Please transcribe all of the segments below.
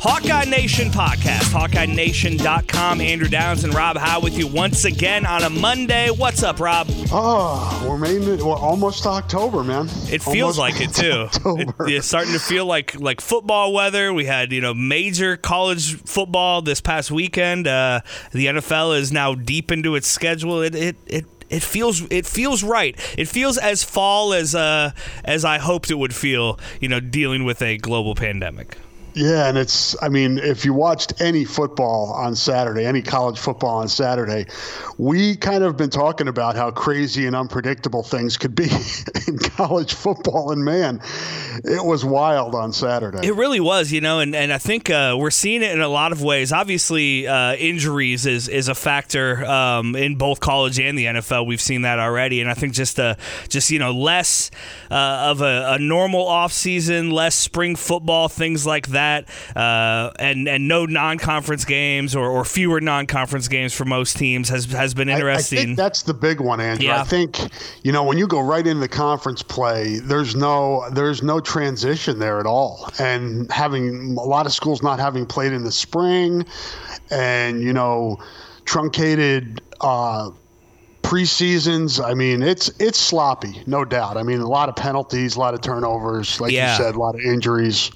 Hawkeye Nation podcast, hawkeyenation.com. Andrew Downs and Rob Howe with you once again on a Monday. What's up, Rob? Oh, we're almost October, man. It feels almost like it, too. It's starting to feel like football weather. We had, major college football this past weekend. The NFL is now deep into its schedule. It feels right. It feels as fall as I hoped it would feel, dealing with a global pandemic. Yeah, and if you watched any football on Saturday, any college football on Saturday, we kind of been talking about how crazy and unpredictable things could be in college football, and man, it was wild on Saturday. It really was, and I think we're seeing it in a lot of ways. Obviously, injuries is a factor in both college and the NFL. We've seen that already, and I think just less of a normal offseason, less spring football, things like that. And no non-conference games or fewer non-conference games for most teams has been interesting. I think that's the big one, Andrew. Yeah. I think when you go right into conference play, there's no transition there at all. And having a lot of schools not having played in the spring, and truncated preseasons, it's sloppy, no doubt. A lot of penalties, a lot of turnovers, like you said, a lot of injuries.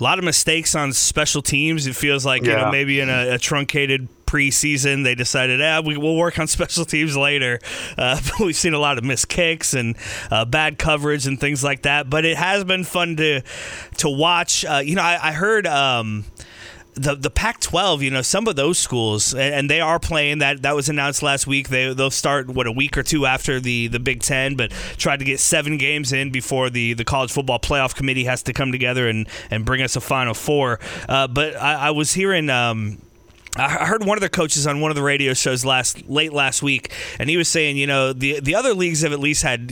A lot of mistakes on special teams. It feels like, maybe in a truncated preseason, they decided, we'll work on special teams later. But we've seen a lot of missed kicks and bad coverage and things like that. But it has been fun to watch. I heard the Pac-12, some of those schools, and they are playing, that was announced last week. They'll start, a week or two after the Big Ten, but tried to get 7 games in before the College Football Playoff Committee has to come together and bring us a Final Four. But I was hearing... I heard one of their coaches on one of the radio shows late last week, and he was saying, the other leagues have at least had,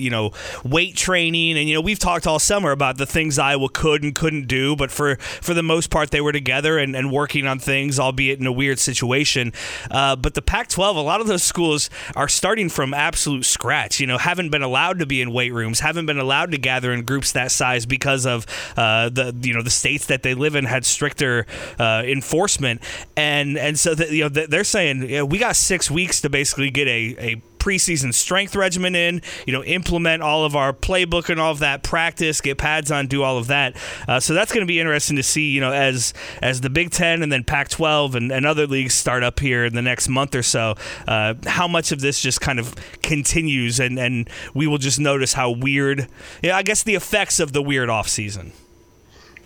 weight training, and we've talked all summer about the things Iowa could and couldn't do, but for the most part they were together and working on things, albeit in a weird situation. But the Pac-12, a lot of those schools are starting from absolute scratch. Haven't been allowed to be in weight rooms, haven't been allowed to gather in groups that size because of the states that they live in had stricter enforcement, and. And so they're saying, we got 6 weeks to basically get a preseason strength regimen in, implement all of our playbook and all of that, practice, get pads on, do all of that. So that's going to be interesting to see, as the Big Ten and then Pac-12 and other leagues start up here in the next month or so, how much of this just kind of continues and we will just notice how weird, I guess the effects of the weird offseason.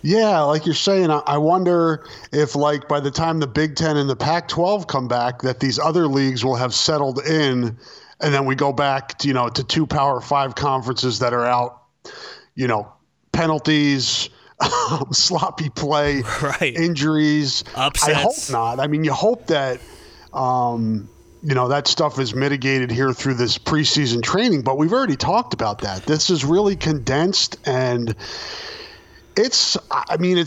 Yeah, like you're saying, I wonder if, by the time the Big Ten and the Pac-12 come back, that these other leagues will have settled in, and then we go back to, to 2 Power 5 conferences that are out, penalties, sloppy play, right. Injuries. Upsets. I hope not. You hope that that stuff is mitigated here through this preseason training, but we've already talked about that. This is really condensed and... It's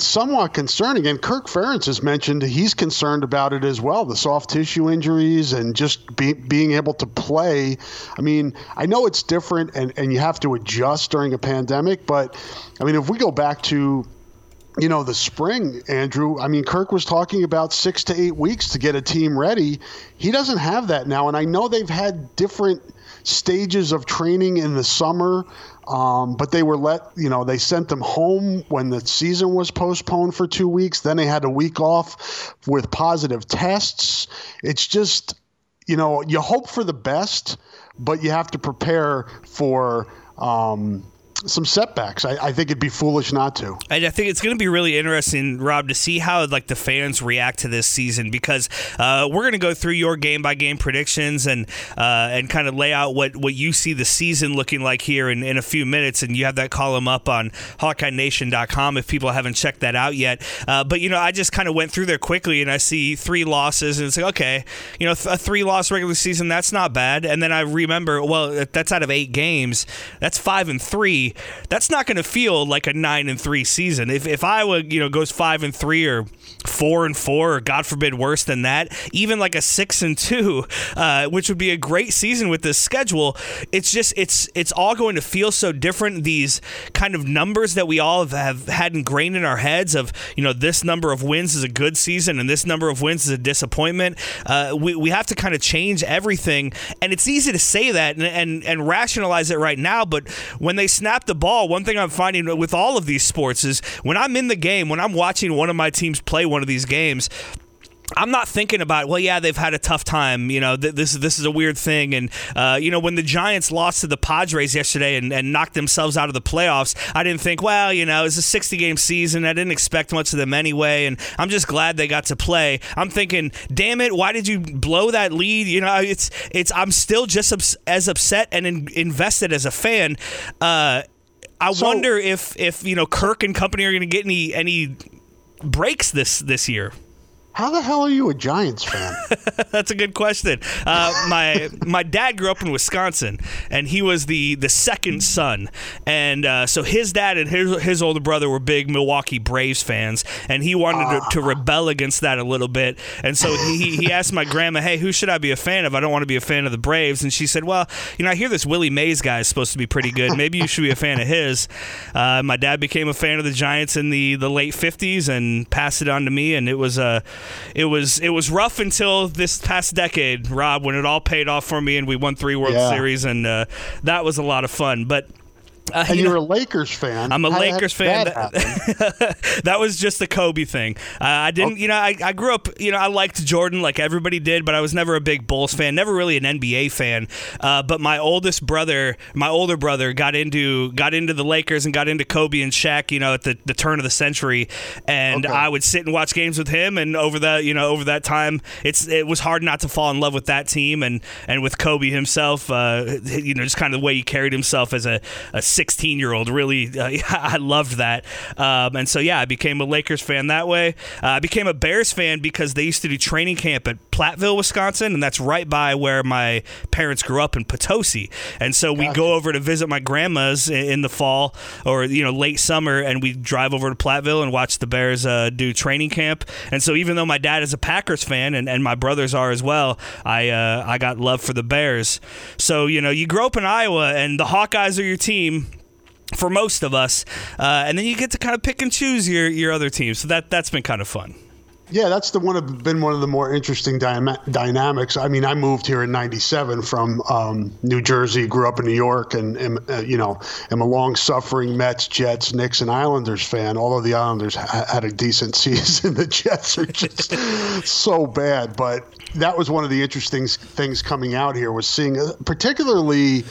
somewhat concerning, and Kirk Ferentz has mentioned he's concerned about it as well, the soft tissue injuries and just being able to play. I know it's different, and you have to adjust during a pandemic, but, if we go back to you know, the spring, Andrew, I mean, Kirk was talking about 6 to 8 weeks to get a team ready. He doesn't have that now. And I know they've had different stages of training in the summer, but they were they sent them home when the season was postponed for 2 weeks. Then they had a week off with positive tests. It's just, you know, you hope for the best, but you have to prepare for some setbacks. I think it'd be foolish not to. And I think it's going to be really interesting, Rob, to see how the fans react to this season, because we're going to go through your game by game predictions and kind of lay out what you see the season looking like here in a few minutes. And you have that column up on hawkeyenation.com if people haven't checked that out yet. But I just kind of went through there quickly, and I see 3 losses, and it's like, okay, a 3-loss regular season, that's not bad. And then I remember, well, that's out of 8 games, that's 5-3. That's not going to feel like a 9-3 season. If Iowa, goes 5-3 or 4-4 or God forbid worse than that, even like a 6-2, which would be a great season with this schedule, it's just it's all going to feel so different. These kind of numbers that we all have had ingrained in our heads of this number of wins is a good season and this number of wins is a disappointment. We have to kind of change everything, and it's easy to say that and rationalize it right now, but when they snap the ball, one thing I'm finding with all of these sports is when I'm in the game, when I'm watching one of my teams play one of these games, I'm not thinking about, well, yeah, they've had a tough time. This is a weird thing. And, when the Giants lost to the Padres yesterday and knocked themselves out of the playoffs, I didn't think, well, it's a 60-game season. I didn't expect much of them anyway, and I'm just glad they got to play. I'm thinking, damn it, why did you blow that lead? I'm still just as upset and invested as a fan. I wonder if Kirk and company are going to get any breaks this year. How the hell are you a Giants fan? That's a good question. My dad grew up in Wisconsin, and he was the second son. And so his dad and his older brother were big Milwaukee Braves fans, and he wanted to rebel against that a little bit. And so he asked my grandma, hey, who should I be a fan of? I don't want to be a fan of the Braves. And she said, well, I hear this Willie Mays guy is supposed to be pretty good. Maybe you should be a fan of his. My dad became a fan of the Giants in the late 50s and passed it on to me, and it was It was rough until this past decade, Rob, when it all paid off for me and we won 3 World Series, and that was a lot of fun. But and you're a Lakers fan. I'm a Lakers fan. That was just the Kobe thing. I didn't, I grew up, I liked Jordan like everybody did, but I was never a big Bulls fan, never really an NBA fan. But my older brother got into the Lakers and got into Kobe and Shaq, at the turn of the century. And I would sit and watch games with him. And over that time, it was hard not to fall in love with that team and with Kobe himself, just kind of the way he carried himself as a 16-year-old, really, I loved that. And so, I became a Lakers fan that way. I became a Bears fan because they used to do training camp at Platteville, Wisconsin, and that's right by where my parents grew up in Potosi. And so we'd go over to visit my grandma's in the fall or, late summer, and we'd drive over to Platteville and watch the Bears do training camp. And so even though my dad is a Packers fan and my brothers are as well, I got love for the Bears. So, you grow up in Iowa, and the Hawkeyes are your team for most of us, and then you get to kind of pick and choose your other team. So that's been kind of fun. Yeah, that's been one of the more interesting dynamics. I mean, I moved here in '97 from New Jersey, grew up in New York, and am a long-suffering Mets, Jets, Knicks, and Islanders fan. Although the Islanders had a decent season, the Jets are just so bad. But that was one of the interesting things coming out here was seeing, particularly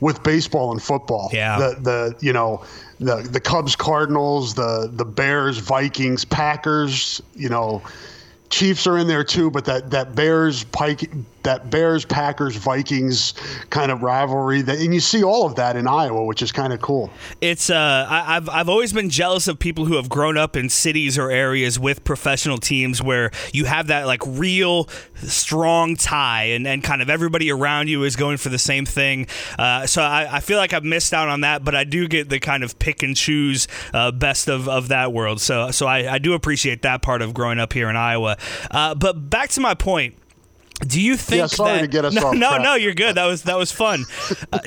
with baseball and football, the Cubs, Cardinals, the Bears, Vikings, Packers, Chiefs are in there too, but that Bears, Packers, Vikings kind of rivalry, and you see all of that in Iowa, which is kind of cool. It's I've always been jealous of people who have grown up in cities or areas with professional teams where you have that real strong tie, and kind of everybody around you is going for the same thing. So I feel like I've missed out on that, but I do get the kind of pick and choose best of that world. So I do appreciate that part of growing up here in Iowa. But back to my point, Do you think? Yeah, sorry to get us off track. No, you're good. That was fun.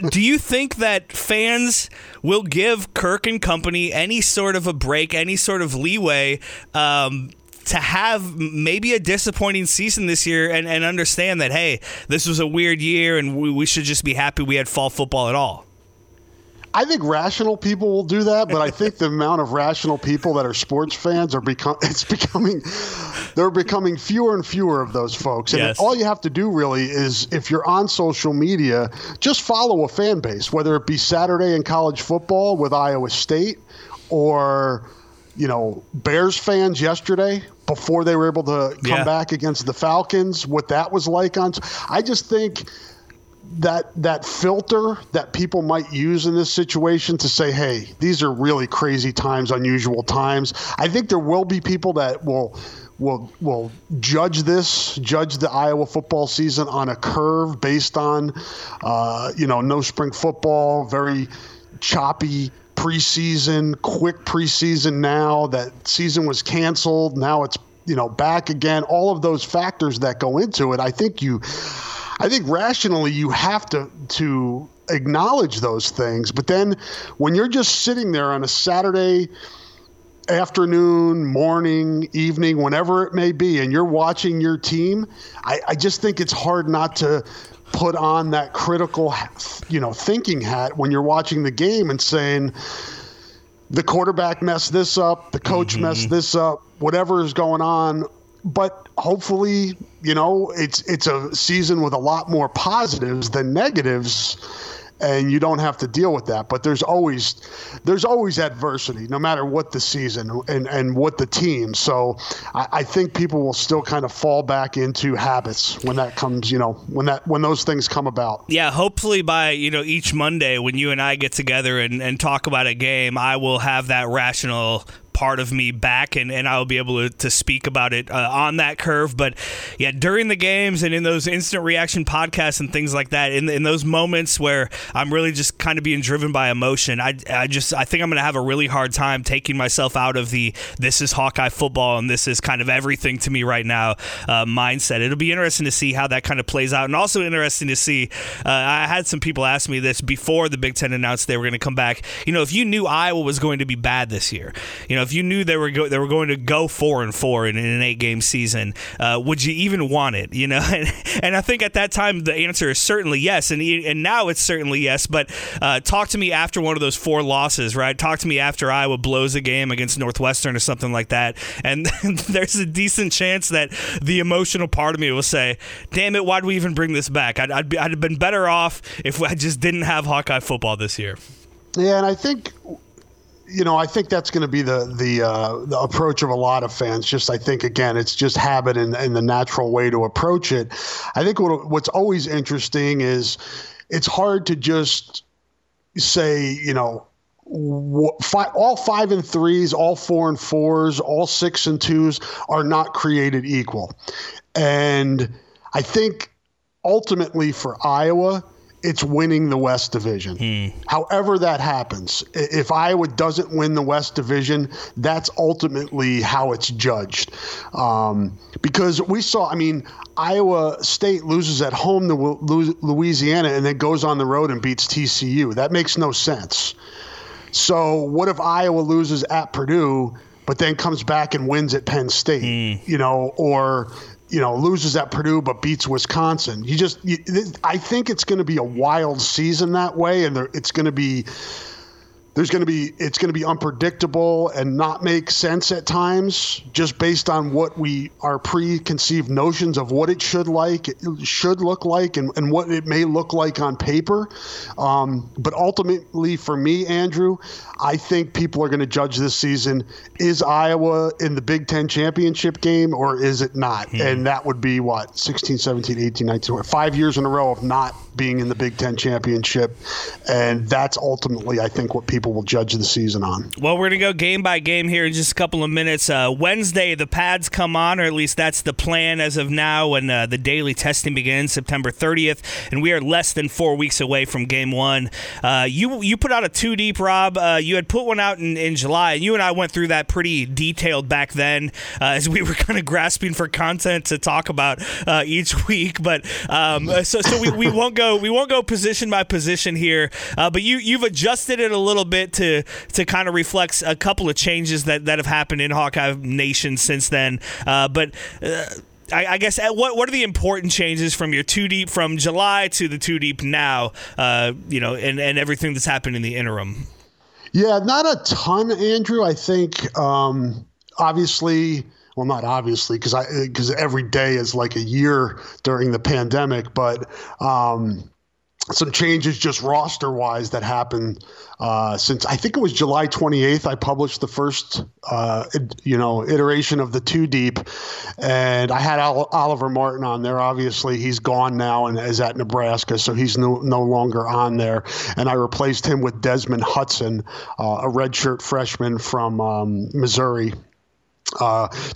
Do you think that fans will give Kirk and company any sort of a break, any sort of leeway to have maybe a disappointing season this year, and understand that, hey, this was a weird year, and we should just be happy we had fall football at all? I think rational people will do that, but I think the amount of rational people that are sports fans are becoming fewer and fewer of those folks. And yes. All you have to do really is, if you're on social media, just follow a fan base, whether it be Saturday in college football with Iowa State or, you know, Bears fans yesterday before they were able to come back against the Falcons, what that was like on. I just think that filter that people might use in this situation to say, hey, these are really crazy times, unusual times. I think there will be people that will judge the Iowa football season on a curve based on, no spring football, very choppy preseason, quick preseason now. That season was canceled. Now it's, back again. All of those factors that go into it, I think rationally you have to acknowledge those things. But then when you're just sitting there on a Saturday afternoon, morning, evening, whenever it may be, and you're watching your team, I just think it's hard not to put on that critical, thinking hat when you're watching the game and saying, the quarterback messed this up, the coach messed this up, whatever is going on. But hopefully, it's a season with a lot more positives than negatives, and you don't have to deal with that. But there's always adversity, no matter what the season and what the team. So I think people will still kind of fall back into habits when that comes, when those things come about. Yeah, hopefully by, each Monday when you and I get together and talk about a game, I will have that rational part of me back, and I'll be able to speak about it on that curve. But yeah, during the games and in those instant reaction podcasts and things like that, in those moments where I'm really just kind of being driven by emotion, I think I'm going to have a really hard time taking myself out of the this is Hawkeye football and this is kind of everything to me right now mindset. It'll be interesting to see how that kind of plays out, and also interesting to see, I had some people ask me this before the Big Ten announced they were going to come back. If you knew Iowa was going to be bad this year, if you knew they were going to go 4-4 in an 8-game season, would you even want it? And I think at that time the answer is certainly yes, and now it's certainly yes. But talk to me after one of those 4 losses, right? Talk to me after Iowa blows a game against Northwestern or something like that, and there's a decent chance that the emotional part of me will say, "Damn it, why do we even bring this back? I'd have been better off if I just didn't have Hawkeye football this year." Yeah, and I think. I think that's going to be the approach of a lot of fans. Just, I think, again, it's just habit and the natural way to approach it. I think what's always interesting is it's hard to just say, all 5-3s, all 4-4s, all 6-2s are not created equal. And I think ultimately for Iowa, it's winning the West Division. However that happens, if Iowa doesn't win the West Division, that's ultimately how it's judged. Because we saw, Iowa State loses at home to Louisiana and then goes on the road and beats TCU. That makes no sense. So what if Iowa loses at Purdue, but then comes back and wins at Penn State? Or loses at Purdue but beats Wisconsin. I think it's going to be a wild season that way, and it's going to be unpredictable and not make sense at times, just based on what our preconceived notions of what it should look like, and what it may look like on paper. But ultimately, for me, Andrew, I think people are going to judge this season: is Iowa in the Big Ten championship game or is it not? And that would be what, 16, 17, 18, 19, 5 years in a row of not being in the Big Ten championship, and that's ultimately, I think, what people people will judge the season on. Well, we're going to go game by game here in just a couple of minutes. Wednesday, the pads come on, or at least that's the plan as of now, when the daily testing begins September 30th, and we are less than 4 weeks away from game one. You put out a two deep, Rob. You had put one out in July, and you and I went through that pretty detailed back then as we were kind of grasping for content to talk about each week. But so we won't go position by position here. But you've adjusted it a little bit to kind of reflect a couple of changes that have happened in Hawkeye Nation since then. I guess what are the important changes from your two deep from July to the two deep now? And everything that's happened in the interim. Yeah, not a ton, Andrew. I think obviously. Well, not obviously, because every day is like a year during the pandemic, but some changes just roster-wise that happened since I think it was July 28th. I published the first iteration of the two deep, and I had Oliver Martin on there. Obviously, he's gone now and is at Nebraska, so he's no longer on there. And I replaced him with Desmond Hudson, a redshirt freshman from Missouri.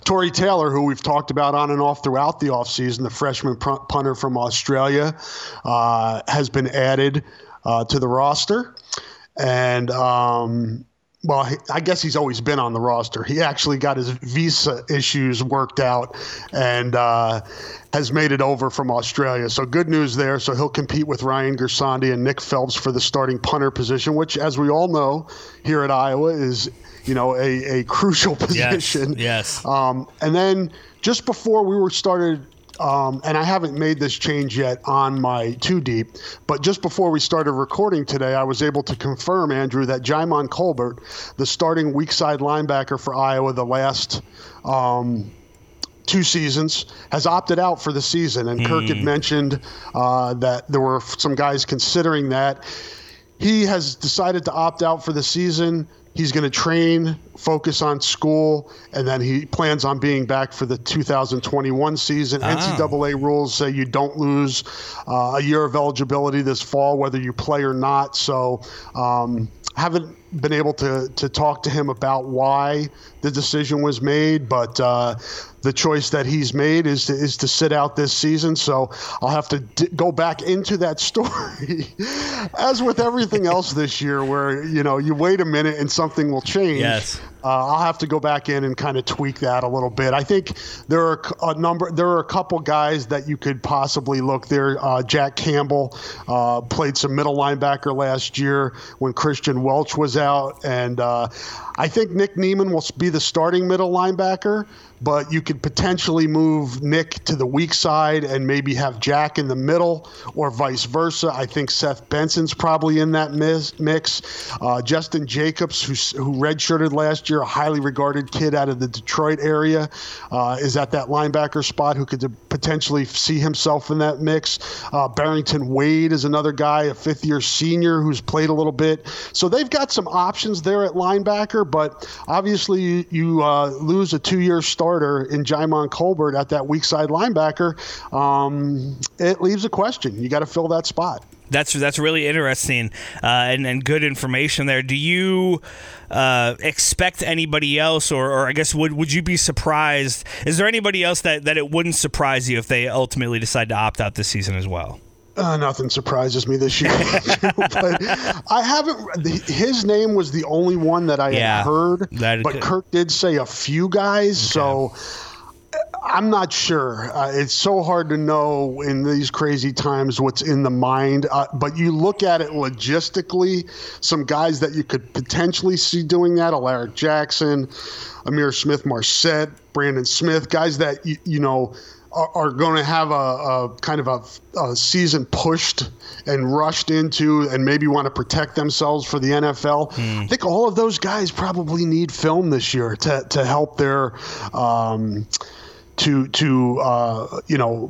Torrey Taylor, who we've talked about on and off throughout the offseason, the freshman punter from Australia, has been added to the roster. And, I guess he's always been on the roster. He actually got his visa issues worked out and has made it over from Australia. So good news there. So he'll compete with Ryan Gersandi and Nick Phelps for the starting punter position, which, as we all know, here at Iowa is – a crucial position. Yes. And then just before we were started, and I haven't made this change yet on my two deep, but just before we started recording today, I was able to confirm, Andrew, that Jaimon Colbert, the starting weak side linebacker for Iowa the last two seasons, has opted out for the season. And Kirk had mentioned that there were some guys considering that. He has decided to opt out for the season. He's going to train, focus on school, and then he plans on being back for the 2021 season. Oh. NCAA rules say you don't lose a year of eligibility this fall, whether you play or not. So haven't been able to talk to him about why the decision was made, but the choice that he's made is to sit out this season. So I'll have to go back into that story, as with everything else this year, where you wait a minute and something will change. Yes. I'll have to go back in and kind of tweak that a little bit. I think there are a couple guys that you could possibly look there. Jack Campbell played some middle linebacker last year when Christian Welch was out, and I think Nick Neiman will be the starting middle linebacker, but you could potentially move Nick to the weak side and maybe have Jack in the middle or vice versa. I think Seth Benson's probably in that mix. Justin Jacobs, who redshirted last year, a highly regarded kid out of the Detroit area, is at that linebacker spot who could potentially see himself in that mix. Barrington Wade is another guy, a fifth-year senior who's played a little bit. So they've got some options there at linebacker, but obviously you lose a two-year starter in Jaimon Colbert at that weak side linebacker. It leaves a question. You got to fill that spot. That's really interesting and good information there. Do you expect anybody else, or I guess would you be surprised? Is there anybody else that it wouldn't surprise you if they ultimately decide to opt out this season as well? Nothing surprises me this year. But I haven't. His name was the only one that I had heard, but Kirk did say a few guys, okay. So I'm not sure. It's so hard to know in these crazy times what's in the mind. But you look at it logistically, some guys that you could potentially see doing that: Alaric Jackson, Amir Smith-Marset, Brandon Smith, guys that are going to have a kind of a season pushed and rushed into and maybe want to protect themselves for the NFL. I think all of those guys probably need film this year to help their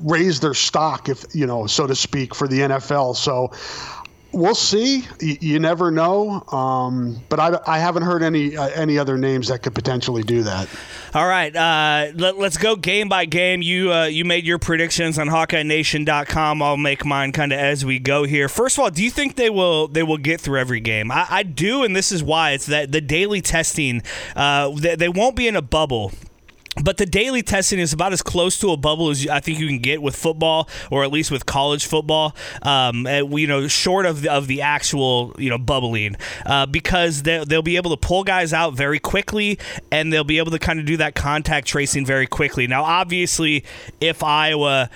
raise their stock, if so to speak, for the NFL. So we'll see. You never know. But I haven't heard any other names that could potentially do that. All right, let's go game by game. You made your predictions on hawkeyenation.com. I'll make mine kind of as we go here. First of all, do you think they will get through every game? I do, and this is why. It's that the daily testing, they won't be in a bubble. But the daily testing is about as close to a bubble as I think you can get with football, or at least with college football. Short of the actual bubbling, because they'll be able to pull guys out very quickly, and they'll be able to kind of do that contact tracing very quickly. Now, obviously, if Iowa,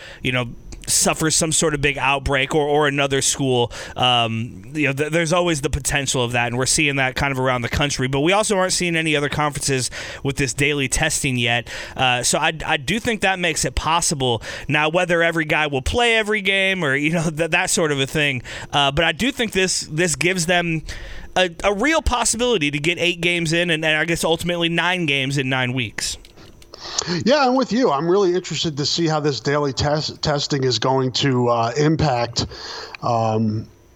suffers some sort of big outbreak or another school, there's always the potential of that, and we're seeing that kind of around the country. But we also aren't seeing any other conferences with this daily testing yet. So I do think that makes it possible. Now, whether every guy will play every game or that sort of a thing, but I do think this gives them a real possibility to get 8 games in, and I guess ultimately 9 games in 9 weeks. Yeah, I'm with you. I'm really interested to see how this daily testing is going to impact, how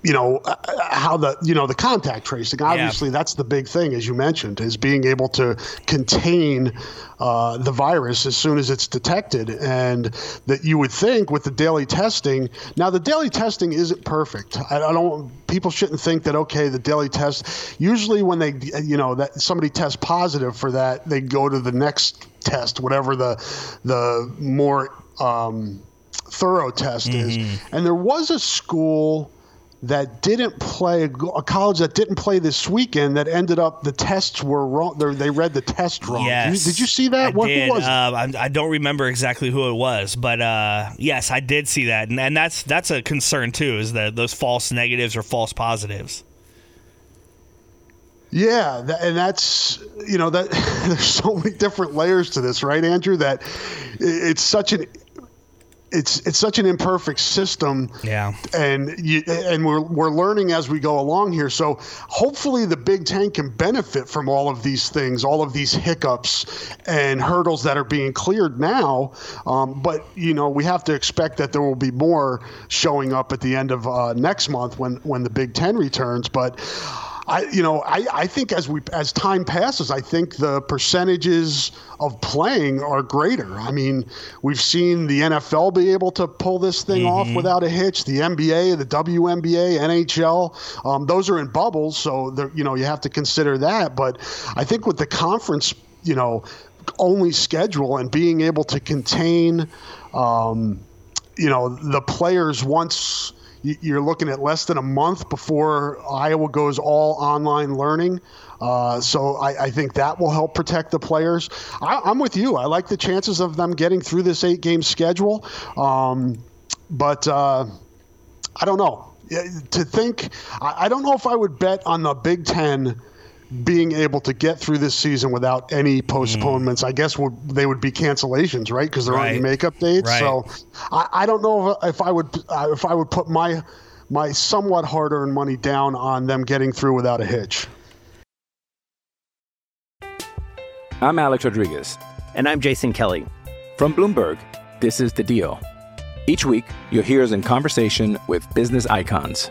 the contact tracing. Obviously, that's the big thing, as you mentioned, is being able to contain the virus as soon as it's detected. And that you would think with the daily testing. Now, the daily testing isn't perfect. People shouldn't think that, okay, the daily test. Usually when they, that somebody tests positive for that, they go to the next test, whatever the more thorough test is. And there was a school that didn't play, a college that didn't play this weekend, that ended up the tests were wrong. They read the test wrong. Yes, did you see that? Who was it? I don't remember exactly who it was, but yes, I did see that, and that's a concern too, is that those false negatives or false positives. Yeah, and that's, there's so many different layers to this, right, Andrew? That it's such an imperfect system. Yeah, and we're learning as we go along here. So hopefully the Big Ten can benefit from all of these things, all of these hiccups and hurdles that are being cleared now. But we have to expect that there will be more showing up at the end of next month when the Big Ten returns. But I think as time passes, I think the percentages of playing are greater. I mean, we've seen the NFL be able to pull this thing off without a hitch. The NBA, the WNBA, NHL, those are in bubbles, so you have to consider that. But I think with the conference, only schedule and being able to contain, the players once. You're looking at less than a month before Iowa goes all online learning. So I think that will help protect the players. I'm with you. I like the chances of them getting through this 8-game schedule. But I don't know. I don't know if I would bet on the Big Ten being able to get through this season without any postponements. I guess they would be cancellations, right? Because there aren't any makeup dates. Right. So I don't know if I would put my somewhat hard-earned money down on them getting through without a hitch. I'm Alex Rodriguez. And I'm Jason Kelly. From Bloomberg, this is The Deal. Each week, you'll hear us in conversation with business icons.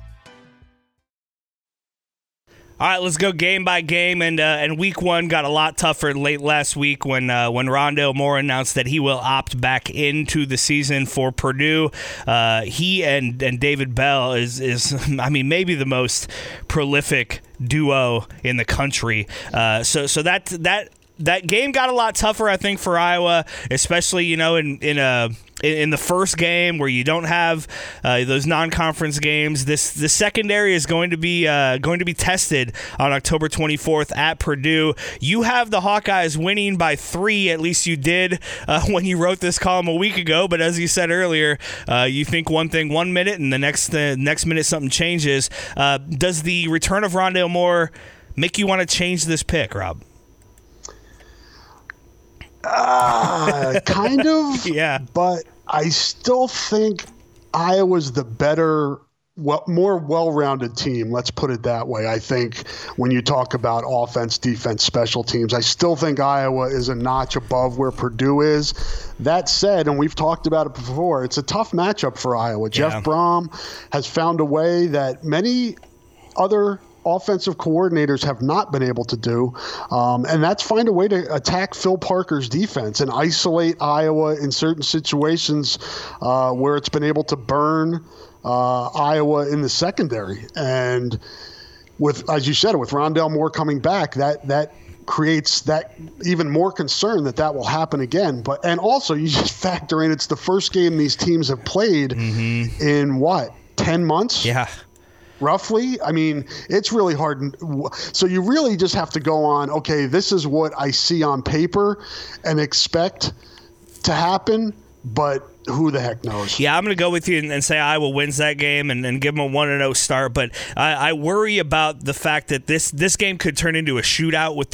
All right, let's go game by game, and week one got a lot tougher late last week when Rondale Moore announced that he will opt back into the season for Purdue. He and David Bell is maybe the most prolific duo in the country. So that game got a lot tougher, I think, for Iowa, especially in the first game where you don't have those non-conference games. The secondary is going to be tested on October 24th at Purdue. You have the Hawkeyes winning by 3. At least you did when you wrote this column a week ago. But as you said earlier, you think one thing 1 minute, and the next minute something changes. Does the return of Rondale Moore make you want to change this pick, Rob? Kind of, yeah. But I still think Iowa's the better more well-rounded team, let's put it that way, I think, when you talk about offense, defense, special teams. I still think Iowa is a notch above where Purdue is. That said, and we've talked about it before, it's a tough matchup for Iowa. Yeah. Jeff Brom has found a way that many other offensive coordinators have not been able to do, and that's find a way to attack Phil Parker's defense and isolate Iowa in certain situations where it's been able to burn Iowa in the secondary. And with, as you said, with Rondale Moore coming back, that creates that even more concern that will happen again. But and also you just factor in it's the first game these teams have played in what, 10 months? Yeah. Roughly, I mean, it's really hard. So you really just have to go on, okay, this is what I see on paper and expect to happen, but who the heck knows? Yeah, I'm going to go with you and say Iowa wins that game and give them a 1-0 start, but I worry about the fact that this game could turn into a shootout with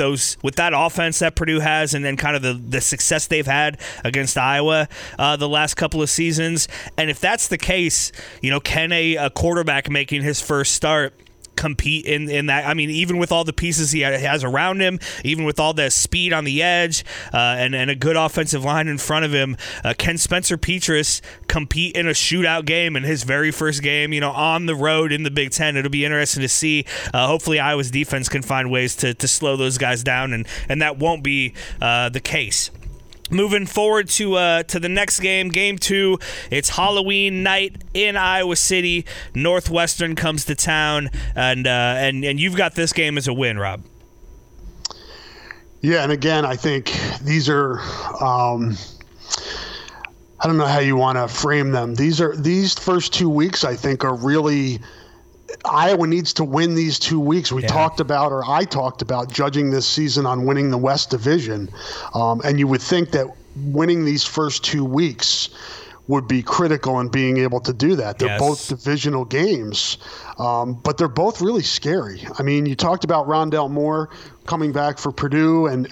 that offense that Purdue has and then kind of the success they've had against Iowa the last couple of seasons. And if that's the case, you know, can a quarterback making his first start compete in that? I mean, even with all the pieces he has around him, even with all the speed on the edge and a good offensive line in front of him, can Spencer Petras compete in a shootout game in his very first game, you know, on the road in the Big Ten? It'll be interesting to see. Hopefully Iowa's defense can find ways to slow those guys down, and that won't be the case. Moving forward to the next game, Game 2. It's Halloween night in Iowa City. Northwestern comes to town, and you've got this game as a win, Rob. Yeah, and again, I think these are I don't know how you want to frame them. These first 2 weeks, I think, are really – Iowa needs to win these 2 weeks. I talked about judging this season on winning the West Division. And you would think that winning these first 2 weeks would be critical in being able to do that. They're both divisional games, but they're both really scary. I mean, you talked about Rondale Moore coming back for Purdue and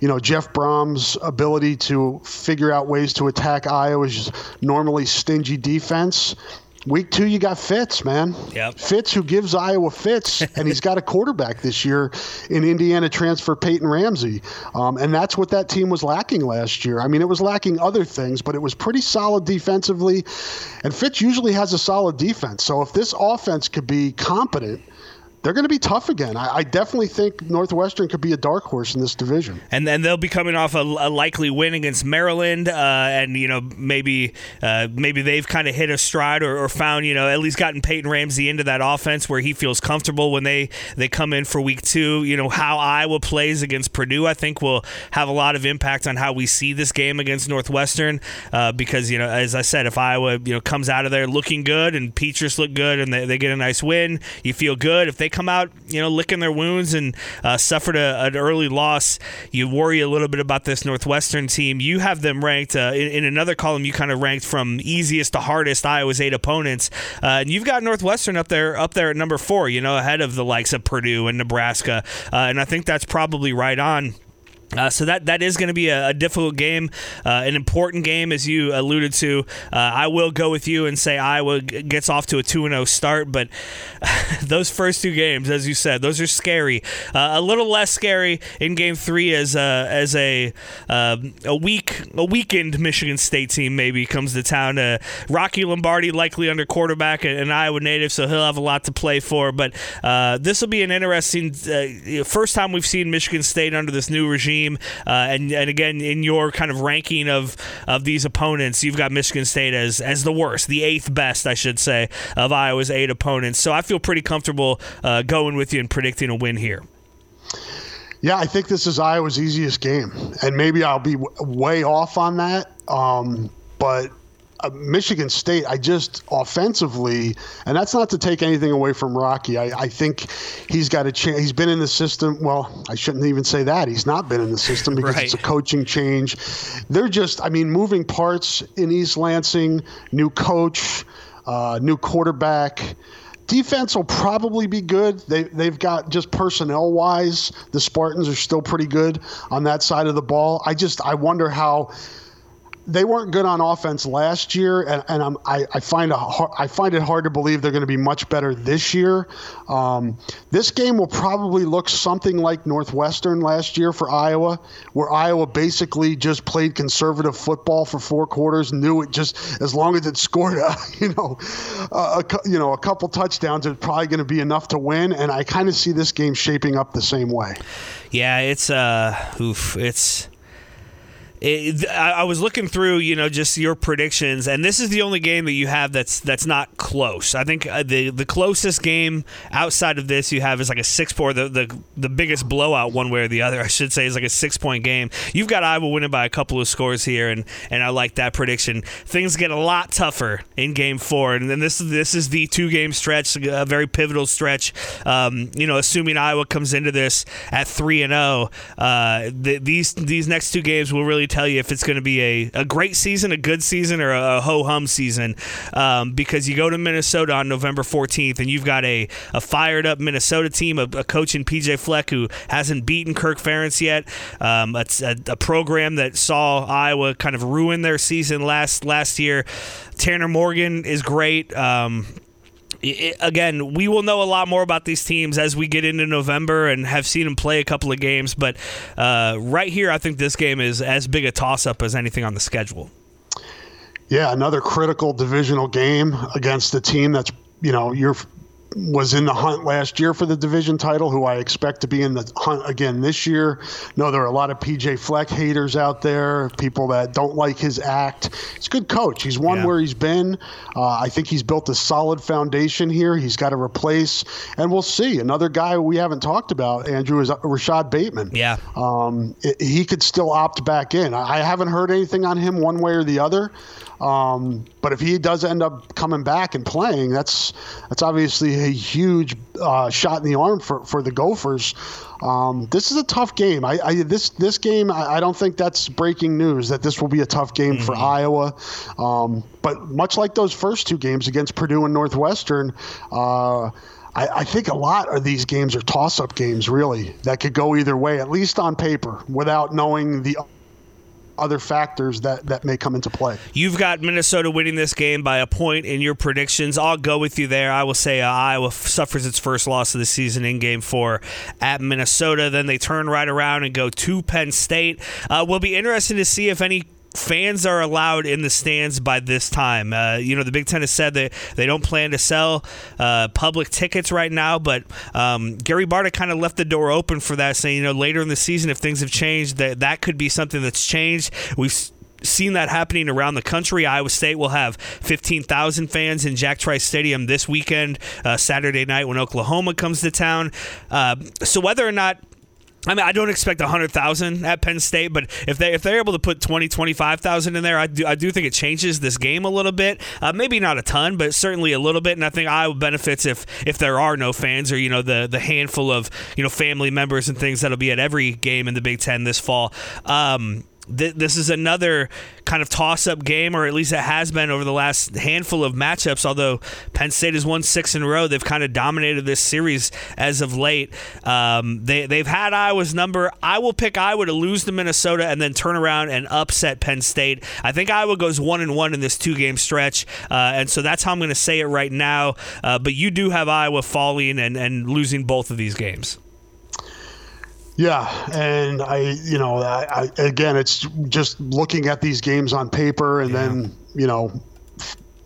you know, Jeff Brom's ability to figure out ways to attack Iowa's normally stingy defense. Week 2, you got Fitz, man. Yep. Fitz, who gives Iowa fits, and he's got a quarterback this year in Indiana transfer Peyton Ramsey. And that's what that team was lacking last year. I mean, it was lacking other things, but it was pretty solid defensively. And Fitz usually has a solid defense. So if this offense could be competent, they're going to be tough again. I definitely think Northwestern could be a dark horse in this division. And then they'll be coming off a likely win against Maryland, and you know, maybe they've kind of hit a stride or found, you know, at least gotten Peyton Ramsey into that offense where he feels comfortable when they come in for Week 2. You know, how Iowa plays against Purdue, I think, will have a lot of impact on how we see this game against Northwestern, because, you know, as I said, if Iowa, you know, comes out of there looking good and Petras look good and they get a nice win, you feel good. If they come out, you know, licking their wounds and suffered an early loss, you worry a little bit about this Northwestern team. You have them ranked in another column. You kind of ranked from easiest to hardest Iowa's 8 opponents, and you've got Northwestern up there at number 4. You know, ahead of the likes of Purdue and Nebraska, and I think that's probably right on. So that is going to be a difficult game, an important game, as you alluded to. I will go with you and say Iowa gets off to a 2-0 start, but those first 2 games, as you said, those are scary. A little less scary in Game 3 as a weakened Michigan State team maybe comes to town. Rocky Lombardi likely under quarterback, an Iowa native, so he'll have a lot to play for. But this will be an interesting first time we've seen Michigan State under this new regime. And again, in your kind of ranking of these opponents, you've got Michigan State as the worst, the 8th best, I should say, of Iowa's 8 opponents. So I feel pretty comfortable going with you and predicting a win here. Yeah, I think this is Iowa's easiest game, and maybe I'll be way off on that, but Michigan State, I just offensively, and that's not to take anything away from Rocky. I think he's got a chance. He's been in the system. Well, I shouldn't even say that. He's not been in the system because It's a coaching change. They're just, I mean, moving parts in East Lansing, new coach, new quarterback. Defense will probably be good. They've got, just personnel-wise, the Spartans are still pretty good on that side of the ball. I wonder how They weren't good on offense last year, and I find it hard to believe they're going to be much better this year. This game will probably look something like Northwestern last year for Iowa, where Iowa basically just played conservative football for four quarters, knew it just as long as it scored a couple touchdowns, it's probably going to be enough to win. And I kind of see this game shaping up the same way. Yeah, I was looking through, just your predictions, and this is the only game that you have that's not close. I think the closest game outside of this you have is like a 6-4, the biggest blowout one way or the other, I should say, is like a 6-point game. You've got Iowa winning by a couple of scores here, and I like that prediction. Things get a lot tougher in game 4, and then this is the 2-game stretch, a very pivotal stretch. Assuming Iowa comes into this at 3-0, these next two games will really tell you if it's going to be a great season, a good season, or a ho-hum season, because you go to Minnesota on November 14th and you've got a fired-up Minnesota team, a coach in PJ Fleck who hasn't beaten Kirk Ferentz yet, a program that saw Iowa kind of ruin their season last year. Tanner Morgan is great. Again, we will know a lot more about these teams as we get into November and have seen them play a couple of games. But right here, I think this game is as big a toss-up as anything on the schedule. Yeah, another critical divisional game against the team that's, was in the hunt last year for the division title, who I expect to be in the hunt again this year. No, there are a lot of PJ Fleck haters out there, people that don't like his act. He's a good coach. He's won where he's been. I think he's built a solid foundation here. He's got to replace, and we'll see. Another guy we haven't talked about, Andrew, is Rashad Bateman. Yeah. He could still opt back in. I haven't heard anything on him one way or the other. But if he does end up coming back and playing, that's obviously a huge shot in the arm for the Gophers. This is a tough game. This game, I don't think that's breaking news, that this will be a tough game for Iowa. But much like those first two games against Purdue and Northwestern, I think a lot of these games are toss-up games, really, that could go either way, at least on paper, without knowing the other factors that may come into play. You've got Minnesota winning this game by a point in your predictions. I'll go with you there. I will say Iowa suffers its first loss of the season in Game 4 at Minnesota. Then they turn right around and go to Penn State. We'll be interested to see if any fans are allowed in the stands by this time. The Big Ten has said that they don't plan to sell public tickets right now, but Gary Barta kind of left the door open for that, saying, later in the season, if things have changed, that could be something that's changed. We've seen that happening around the country. Iowa State will have 15,000 fans in Jack Trice Stadium this weekend, Saturday night when Oklahoma comes to town. So whether or not, I don't expect 100,000 at Penn State, but if they're able to put 20,000, 25,000 in there, I do think it changes this game a little bit. Maybe not a ton, but certainly a little bit. And I think Iowa benefits if there are no fans, or the handful of family members and things that'll be at every game in the Big Ten this fall. This is another kind of toss-up game, or at least it has been over the last handful of matchups, although Penn State has won 6 in a row. They've kind of dominated this series as of late. They've had Iowa's number. I will pick Iowa to lose to Minnesota and then turn around and upset Penn State. I think Iowa goes 1-1 in this 2-game stretch, and so that's how I'm going to say it right now. But you do have Iowa falling and losing both of these games. Yeah, and I again, it's just looking at these games on paper, and then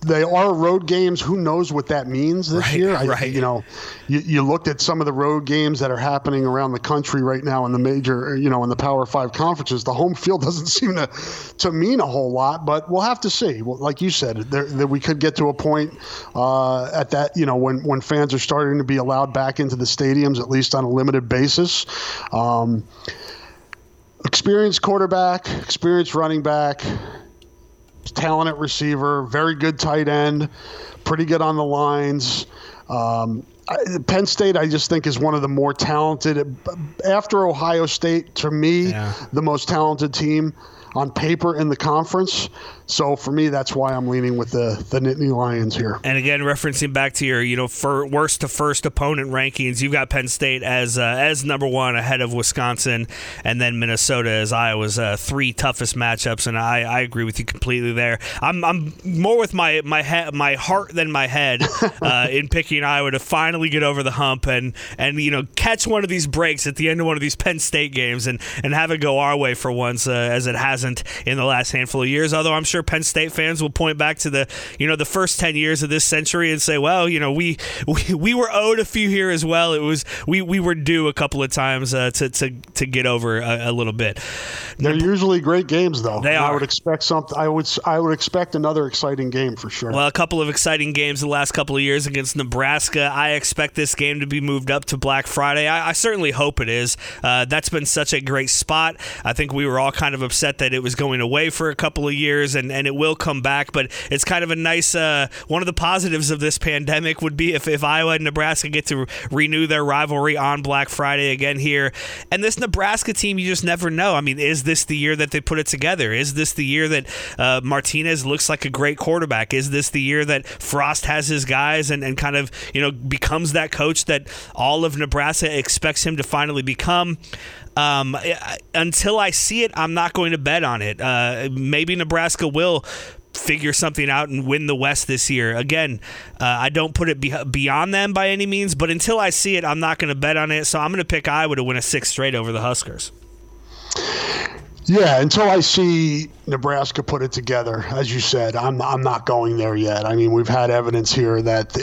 they are road games. Who knows what that means this year? You looked at some of the road games that are happening around the country right now in the major, in the Power 5 conferences. The home field doesn't seem to mean a whole lot, but we'll have to see. Well, like you said, that we could get to a point at that, when fans are starting to be allowed back into the stadiums, at least on a limited basis. Experienced quarterback, experienced running back, talented receiver, very good tight end, pretty good on the lines. Penn State, I just think, is one of the more talented. After Ohio State, to me, the most talented team. on paper in the conference. So for me, that's why I'm leaning with the Nittany Lions here. And again, referencing back to your for worst to first opponent rankings, you've got Penn State as number one ahead of Wisconsin, and then Minnesota as Iowa's three toughest matchups. And I agree with you completely there. I'm more with my heart than my head in picking Iowa to finally get over the hump and catch one of these breaks at the end of one of these Penn State games and have it go our way for once, as it hasn't in the last handful of years. Although I'm sure Penn State fans will point back to the first 10 years of this century and say, well, we were owed a few here as well. It was we were due a couple of times to get over a little bit. They're usually great games, though. They are. I would expect something. I would expect another exciting game for sure. Well, a couple of exciting games the last couple of years against Nebraska. I expect this game to be moved up to Black Friday. I certainly hope it is. That's been such a great spot. I think we were all kind of upset that it was going away for a couple of years, and it will come back. But it's kind of a nice one of the positives of this pandemic would be if Iowa and Nebraska get to renew their rivalry on Black Friday again here. And this Nebraska team, you just never know. I mean, is this the year that they put it together? Is this the year that Martinez looks like a great quarterback? Is this the year that Frost has his guys and kind of becomes that coach that all of Nebraska expects him to finally become? Until I see it, I'm not going to bet on it. Maybe Nebraska will figure something out and win the West this year. Again, I don't put it beyond them by any means, but until I see it, I'm not going to bet on it. So I'm going to pick Iowa to win a sixth straight over the Huskers. Yeah, until I see Nebraska put it together, as you said, I'm not going there yet. I mean, we've had evidence here that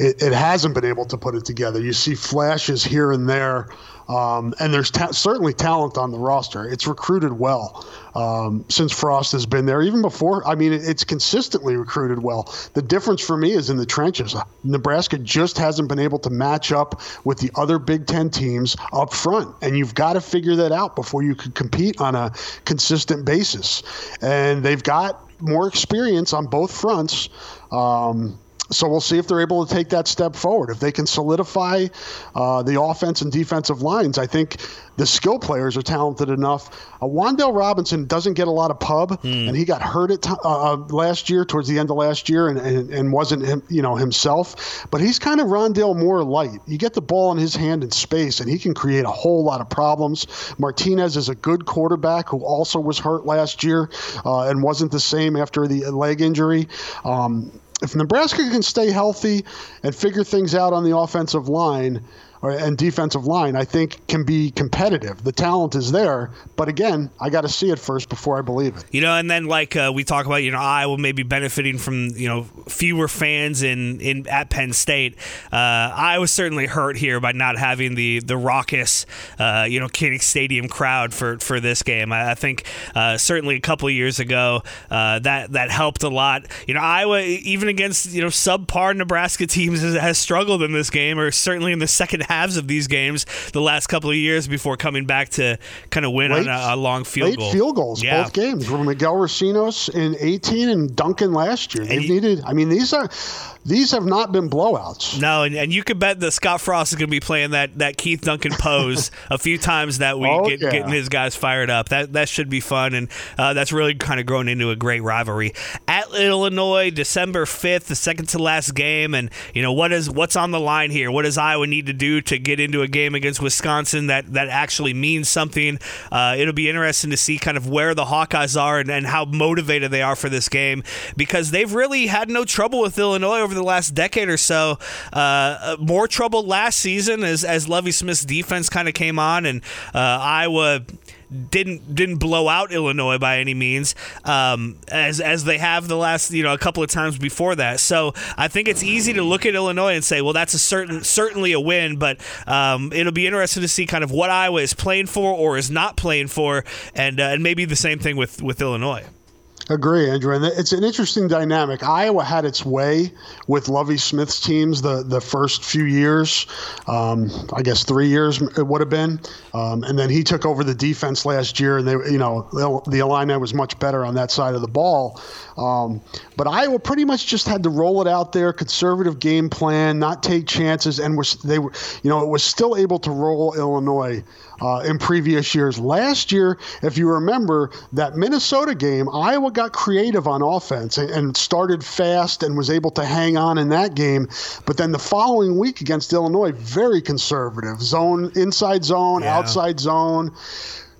it hasn't been able to put it together. You see flashes here and there, and there's certainly talent on the roster. It's recruited well since Frost has been there. Even before, I mean, it's consistently recruited well. The difference for me is in the trenches. Nebraska just hasn't been able to match up with the other Big Ten teams up front, and you've got to figure that out before you can compete on a consistent basis. And they've got more experience on both fronts. So we'll see if they're able to take that step forward. If they can solidify the offense and defensive lines, I think the skill players are talented enough. Wandale Robinson doesn't get a lot of pub, and he got hurt at last year, towards the end of last year, and wasn't himself. But he's kind of Rondale Moore light. You get the ball in his hand in space, and he can create a whole lot of problems. Martinez is a good quarterback who also was hurt last year and wasn't the same after the leg injury. If Nebraska can stay healthy and figure things out on the offensive line and defensive line, I think can be competitive. The talent is there, but again, I got to see it first before I believe it. And then we talk about, Iowa maybe benefiting from fewer fans in at Penn State. I was certainly hurt here by not having the raucous Kinnick Stadium crowd for this game. I think certainly a couple of years ago that helped a lot. Iowa, even against subpar Nebraska teams, has struggled in this game, or certainly in the second halves of these games the last couple of years, before coming back to kind of win on a long field goal. Late field goals, yeah. Both games were Miguel Racinos in 2018 and Duncan last year. They've needed. I mean, these have not been blowouts. No, and you could bet that Scott Frost is going to be playing that Keith Duncan pose a few times that week, getting his guys fired up. That should be fun, and that's really kind of grown into a great rivalry. At Illinois, December 5th, the second to last game, and what's on the line here? What does Iowa need to do to get into a game against Wisconsin that actually means something? It'll be interesting to see kind of where the Hawkeyes are and how motivated they are for this game, because they've really had no trouble with Illinois over the last decade or so. More trouble last season as Lovie Smith's defense kind of came on, and Iowa didn't blow out Illinois by any means, as they have the last a couple of times before that. So I think it's easy to look at Illinois and say, well, that's certainly a win, but it'll be interesting to see kind of what Iowa is playing for or is not playing for, and maybe the same thing with Illinois. Agree, Andrew. And it's an interesting dynamic. Iowa had its way with Lovie Smith's teams the first few years, I guess 3 years it would have been. And then he took over the defense last year, and the Illini was much better on that side of the ball. But Iowa pretty much just had to roll it out there, conservative game plan, not take chances, and it was still able to roll Illinois in previous years. Last year, if you remember that Minnesota game, Iowa got creative on offense and started fast and was able to hang on in that game. But then the following week against Illinois, very conservative. Zone, inside zone, outside zone.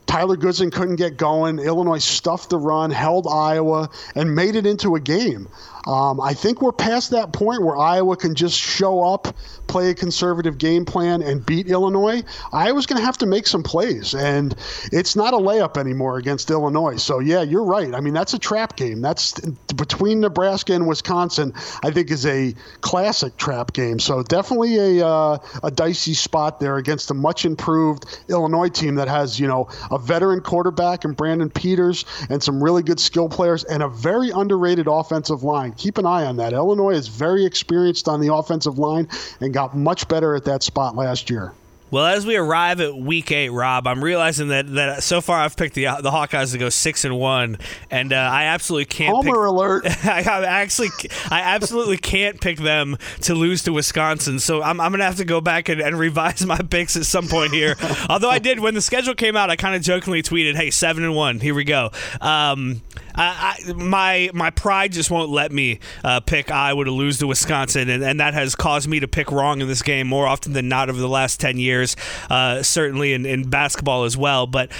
Tyler Goodson couldn't get going. Illinois stuffed the run, held Iowa, and made it into a game. I think we're past that point where Iowa can just show up, play a conservative game plan, and beat Illinois. Iowa's going to have to make some plays, and it's not a layup anymore against Illinois. So, yeah, you're right. I mean, that's a trap game. That's between Nebraska and Wisconsin, I think, is a classic trap game. So definitely a dicey spot there against a much-improved Illinois team that has, a veteran quarterback and Brandon Peters and some really good skill players and a very underrated offensive line. Keep an eye on that. Illinois is very experienced on the offensive line and got much better at that spot last year. Well, as we arrive at Week 8, Rob, I'm realizing that so far I've picked the Hawkeyes to go 6-1, and I absolutely can't. Homer alert! I absolutely can't pick them to lose to Wisconsin. So I'm gonna have to go back and revise my picks at some point here. Although I did, when the schedule came out, I kind of jokingly tweeted, "Hey, 7-1, here we go." My pride just won't let me pick Iowa to lose to Wisconsin, and that has caused me to pick wrong in this game more often than not over the last 10 years, certainly in basketball as well. But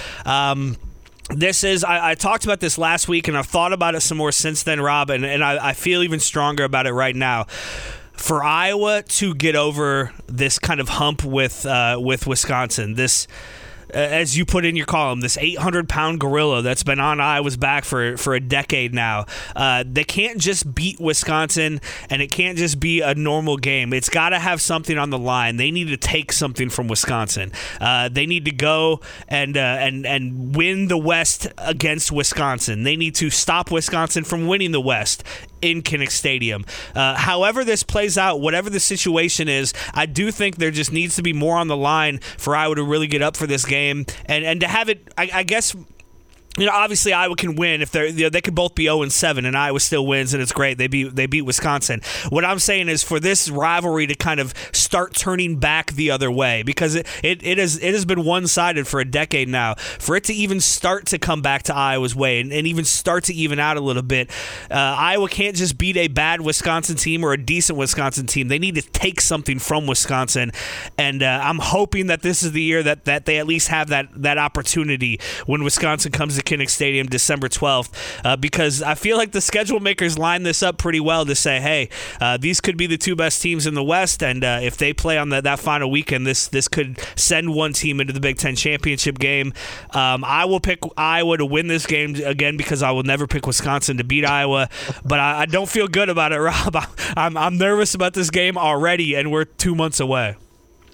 this is, I talked about this last week, and I've thought about it some more since then, Rob, and I feel even stronger about it right now. For Iowa to get over this kind of hump with Wisconsin, this, as you put in your column, this 800-pound gorilla that's been on Iowa's back for a decade now. They can't just beat Wisconsin, and it can't just be a normal game. It's got to have something on the line. They need to take something from Wisconsin. They need to go and win the West against Wisconsin. They need to stop Wisconsin from winning the West in Kinnick Stadium. However this plays out, whatever the situation is, I do think there just needs to be more on the line for Iowa to really get up for this game and to have it, I guess. Obviously Iowa can win if they could both be 0-7, and Iowa still wins, and it's great. They beat Wisconsin. What I'm saying is for this rivalry to kind of start turning back the other way, because it has been one-sided for a decade now. For it to even start to come back to Iowa's way and even start to even out a little bit, Iowa can't just beat a bad Wisconsin team or a decent Wisconsin team. They need to take something from Wisconsin, and I'm hoping that this is the year that they at least have that opportunity when Wisconsin comes to Kinnick Stadium December 12th, because I feel like the schedule makers line this up pretty well to say, hey, these could be the two best teams in the West, and if they play on that final weekend, this could send one team into the Big Ten championship game. I will pick Iowa to win this game again, because I will never pick Wisconsin to beat Iowa, but I don't feel good about it, Rob. I'm nervous about this game already, and we're 2 months away.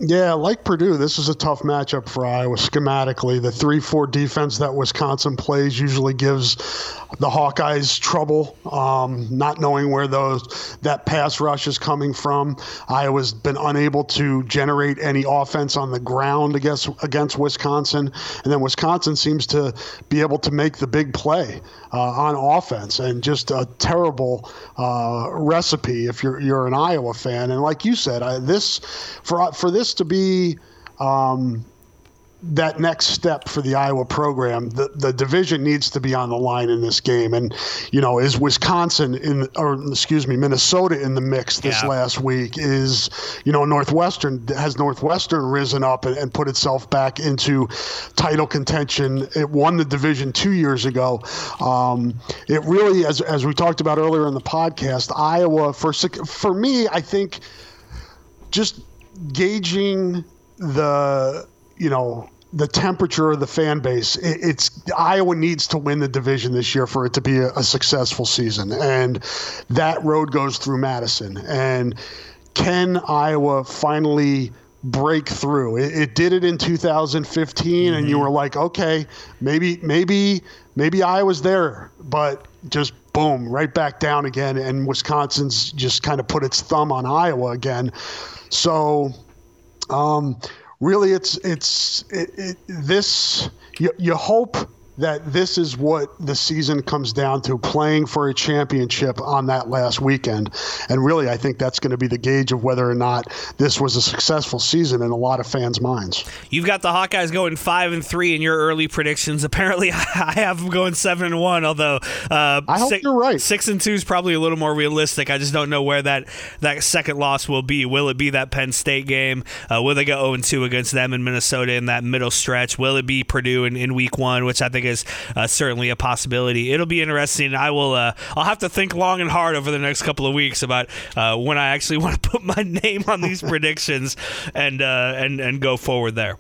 Yeah, like Purdue, this is a tough matchup for Iowa schematically. The 3-4 defense that Wisconsin plays usually gives the Hawkeyes trouble, not knowing where that pass rush is coming from. Iowa's been unable to generate any offense on the ground against Wisconsin, and then Wisconsin seems to be able to make the big play on offense, and just a terrible recipe if you're an Iowa fan. And like you said, for this to be that next step for the Iowa program, the division needs to be on the line in this game. And is Wisconsin Minnesota in the mix this last week? Is Northwestern has Northwestern risen up and put itself back into title contention? It won the division 2 years ago. It really, as we talked about earlier in the podcast, Iowa for me, I think just gauging the temperature of the fan base, Iowa needs to win the division this year for it to be a successful season, and that road goes through Madison. And can Iowa finally break through. It did it in 2015, and you were like, okay, maybe I was there, but just boom, right back down again. And Wisconsin's just kind of put its thumb on Iowa again. So really, it's this. You hope that this is what the season comes down to, playing for a championship on that last weekend. And really, I think that's going to be the gauge of whether or not this was a successful season in a lot of fans' minds. You've got the Hawkeyes going 5-3 in your early predictions. Apparently, I have them going 7-1, although I hope you're right. 6-2 is probably a little more realistic. I just don't know where that second loss will be. Will it be that Penn State game? Will they go 0-2 against them in Minnesota in that middle stretch? Will it be Purdue in week one, which I think is certainly a possibility. It'll be interesting. I will. I'll have to think long and hard over the next couple of weeks about when I actually want to put my name on these predictions and go forward there.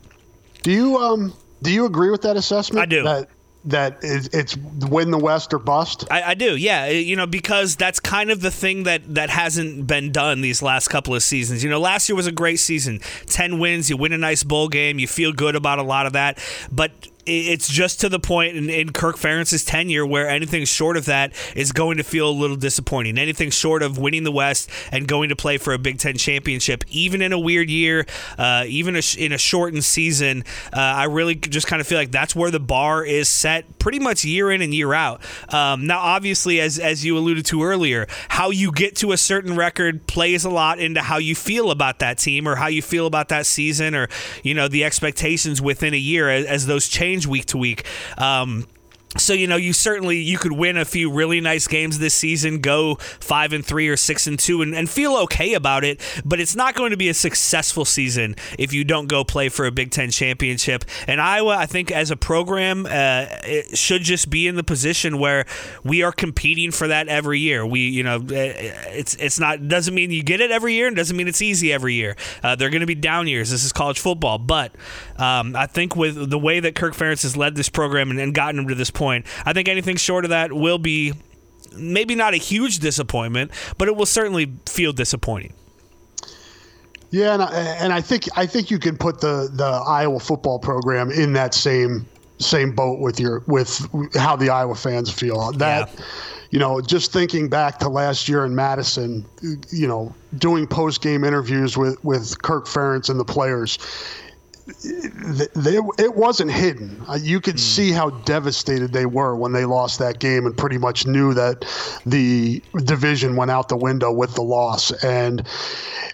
Do you agree with that assessment? I do. That it's win the West or bust? I do, yeah. Because that's kind of the thing that hasn't been done these last couple of seasons. Last year was a great season. 10 wins, you win a nice bowl game, you feel good about a lot of that. But it's just to the point in Kirk Ferentz's tenure where anything short of that is going to feel a little disappointing. Anything short of winning the West and going to play for a Big Ten championship, even in a weird year, even in a shortened season, I really just kind of feel like that's where the bar is set pretty much year in and year out. Now, obviously, as you alluded to earlier, how you get to a certain record plays a lot into how you feel about that team or how you feel about that season or, the expectations within a year as those change week to week. So, you could win a few really nice games this season, go 5-3 or 6-2 and feel okay about it, but it's not going to be a successful season if you don't go play for a Big Ten championship. And Iowa, I think as a program, it should just be in the position where we are competing for that every year. It's not doesn't mean you get it every year and doesn't mean it's easy every year. They're going to be down years. This is college football. But I think with the way that Kirk Ferentz has led this program and gotten him to this point, I think anything short of that will be maybe not a huge disappointment, but it will certainly feel disappointing. Yeah, and I think you can put the Iowa football program in that same boat with how the Iowa fans feel. That yeah. Just thinking back to last year in Madison, doing post-game interviews with Kirk Ferentz and the players. It wasn't hidden. You could see how devastated they were when they lost that game and pretty much knew that the division went out the window with the loss. And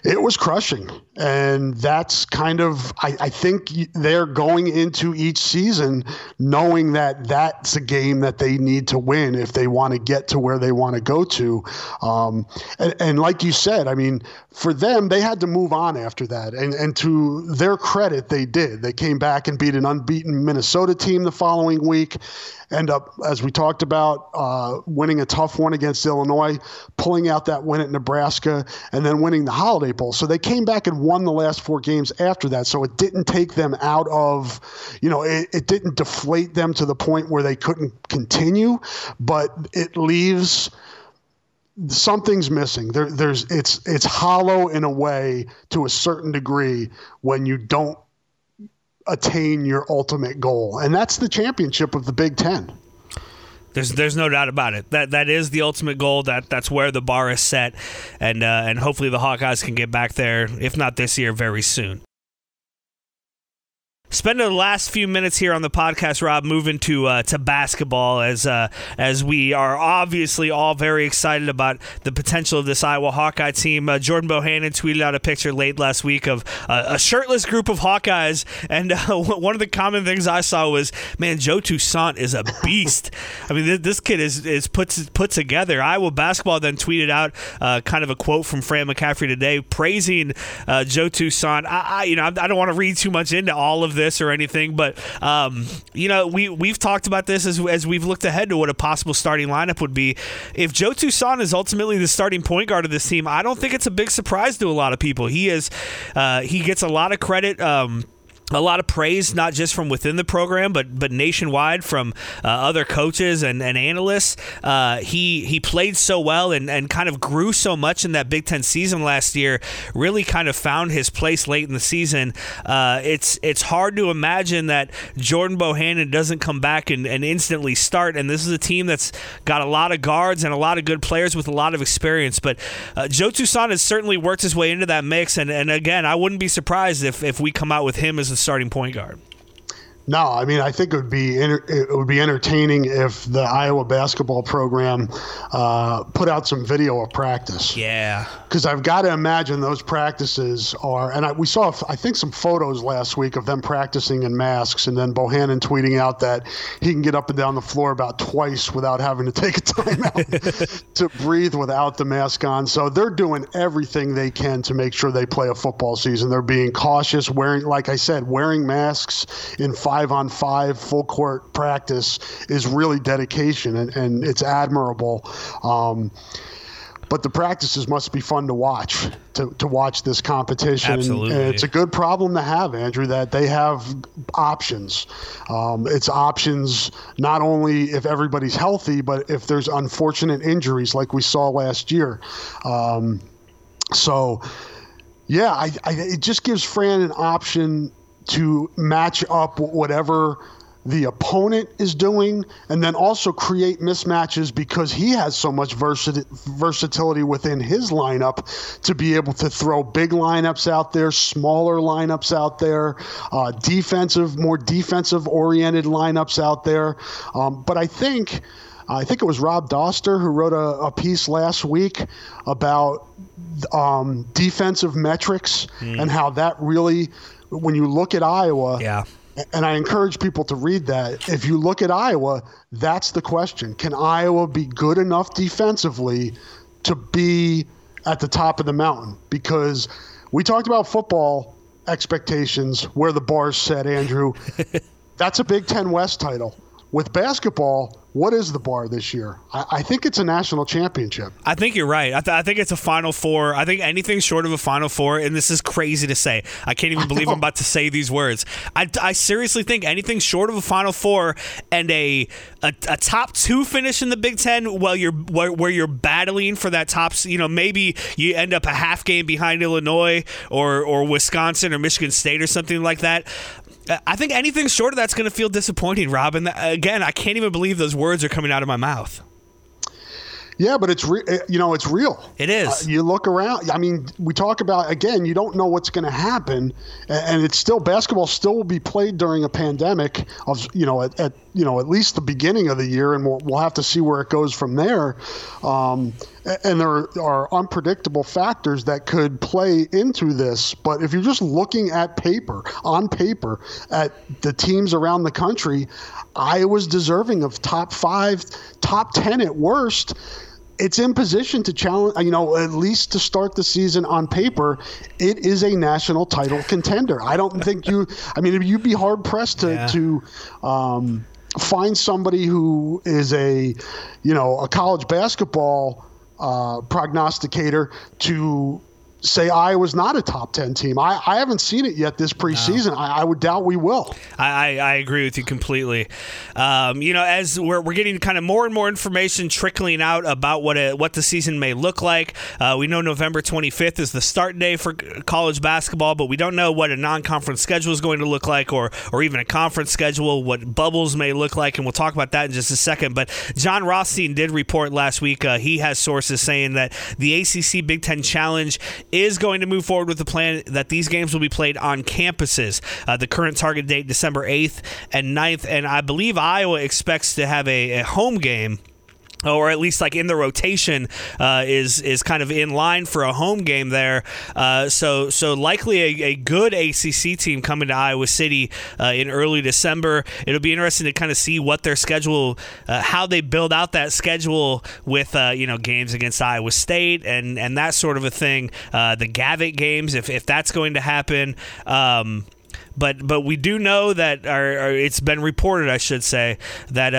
it was crushing. And that's kind of – I think they're going into each season knowing that that's a game that they need to win if they want to get to where they want to go to. And like you said, I mean, for them, they had to move on after that. And to their credit, they did. They came back and beat an unbeaten Minnesota team the following week, end up, as we talked about, winning a tough one against Illinois, pulling out that win at Nebraska, and then winning the Holiday Bowl. So they came back and won the last four games after that. So it didn't take them out of, it didn't deflate them to the point where they couldn't continue, but it leaves something's missing. It's hollow in a way to a certain degree when you don't attain your ultimate goal, and that's the championship of the Big Ten. There's no doubt about it. That is the ultimate goal. That's where the bar is set, and hopefully the Hawkeyes can get back there, if not this year, very soon. Spending the last few minutes here on the podcast, Rob, moving to basketball as we are obviously all very excited about the potential of this Iowa Hawkeye team. Jordan Bohannon tweeted out a picture late last week of a shirtless group of Hawkeyes, and one of the common things I saw was, man, Joe Toussaint is a beast. I mean, this kid is put together. Iowa basketball then tweeted out kind of a quote from Fran McCaffrey today praising Joe Toussaint. I don't want to read too much into all of this or anything, but we've talked about this as we've looked ahead to what a possible starting lineup would be. If Joe Toussaint is ultimately the starting point guard of this team, I don't think it's a big surprise to a lot of people. He gets a lot of credit a lot of praise, not just from within the program, but nationwide from other coaches and analysts. He played so well and kind of grew so much in that Big Ten season last year, really kind of found his place late in the season. It's hard to imagine that Jordan Bohannon doesn't come back and instantly start, and this is a team that's got a lot of guards and a lot of good players with a lot of experience. But Joe Toussaint has certainly worked his way into that mix, and again, I wouldn't be surprised if we come out with him as a starting point guard. No, I mean, I think it would be entertaining if the Iowa basketball program put out some video of practice. Yeah. Because I've got to imagine those practices are, and we saw, I think, some photos last week of them practicing in masks, and then Bohannon tweeting out that he can get up and down the floor about twice without having to take a timeout to breathe without the mask on. So they're doing everything they can to make sure they play a football season. They're being cautious, wearing, like I said, wearing masks in 5-on-5 full court practice is really dedication, and it's admirable. But the practices must be fun to watch, to watch this competition. Absolutely. And it's a good problem to have, Andrew, that they have options. It's options not only if everybody's healthy, but if there's unfortunate injuries like we saw last year. So, it just gives Fran an option to match up whatever the opponent is doing, and then also create mismatches because he has so much versatility within his lineup to be able to throw big lineups out there, smaller lineups out there, more defensive-oriented lineups out there. But I think it was Rob Doster who wrote a piece last week about defensive metrics and how that really – when you look at Iowa, yeah. And I encourage people to read that, if you look at Iowa, that's the question. Can Iowa be good enough defensively to be at the top of the mountain? Because we talked about football expectations, where the bar's set, Andrew. That's a Big Ten West title. With basketball, what is the bar this year? I think it's a national championship. I think you're right. I think it's a Final Four. I think anything short of a Final Four, and this is crazy to say. I can't even believe I'm about to say these words. I seriously think anything short of a Final Four and a top two finish in the Big Ten, where you're battling for that top, maybe you end up a half game behind Illinois or Wisconsin or Michigan State or something like that. I think anything short of that's going to feel disappointing, Rob. And again, I can't even believe those words are coming out of my mouth. Yeah, but it's real. It is. You look around. I mean, we talk about, again, you don't know what's going to happen, and it's still, basketball still will be played during a pandemic of, at least the beginning of the year, and we'll have to see where it goes from there. And there are unpredictable factors that could play into this. But if you're just looking on paper, at the teams around the country, Iowa's deserving of top 5, top 10 at worst. It's in position to challenge, at least to start the season on paper. It is a national title contender. I don't think you'd be hard pressed to find somebody who is a college basketball prognosticator to say Iowa's not a top 10 team. I haven't seen it yet this preseason. No. I would doubt we will. I agree with you completely. As we're getting kind of more and more information trickling out about what the season may look like. We know November 25th is the start day for college basketball, but we don't know what a non-conference schedule is going to look like, or even a conference schedule, what bubbles may look like, and we'll talk about that in just a second. But John Rothstein did report last week. He has sources saying that the ACC Big Ten Challenge is going to move forward with the plan that these games will be played on campuses. The current target date, December 8th and 9th, and I believe Iowa expects to have a home game, or at least like in the rotation, is kind of in line for a home game there. So likely a good ACC team coming to Iowa City in early December. It'll be interesting to kind of see what their schedule, how they build out that schedule with games against Iowa State and that sort of a thing. The Gavitt games, if that's going to happen. But we do know that, or it's been reported, I should say, that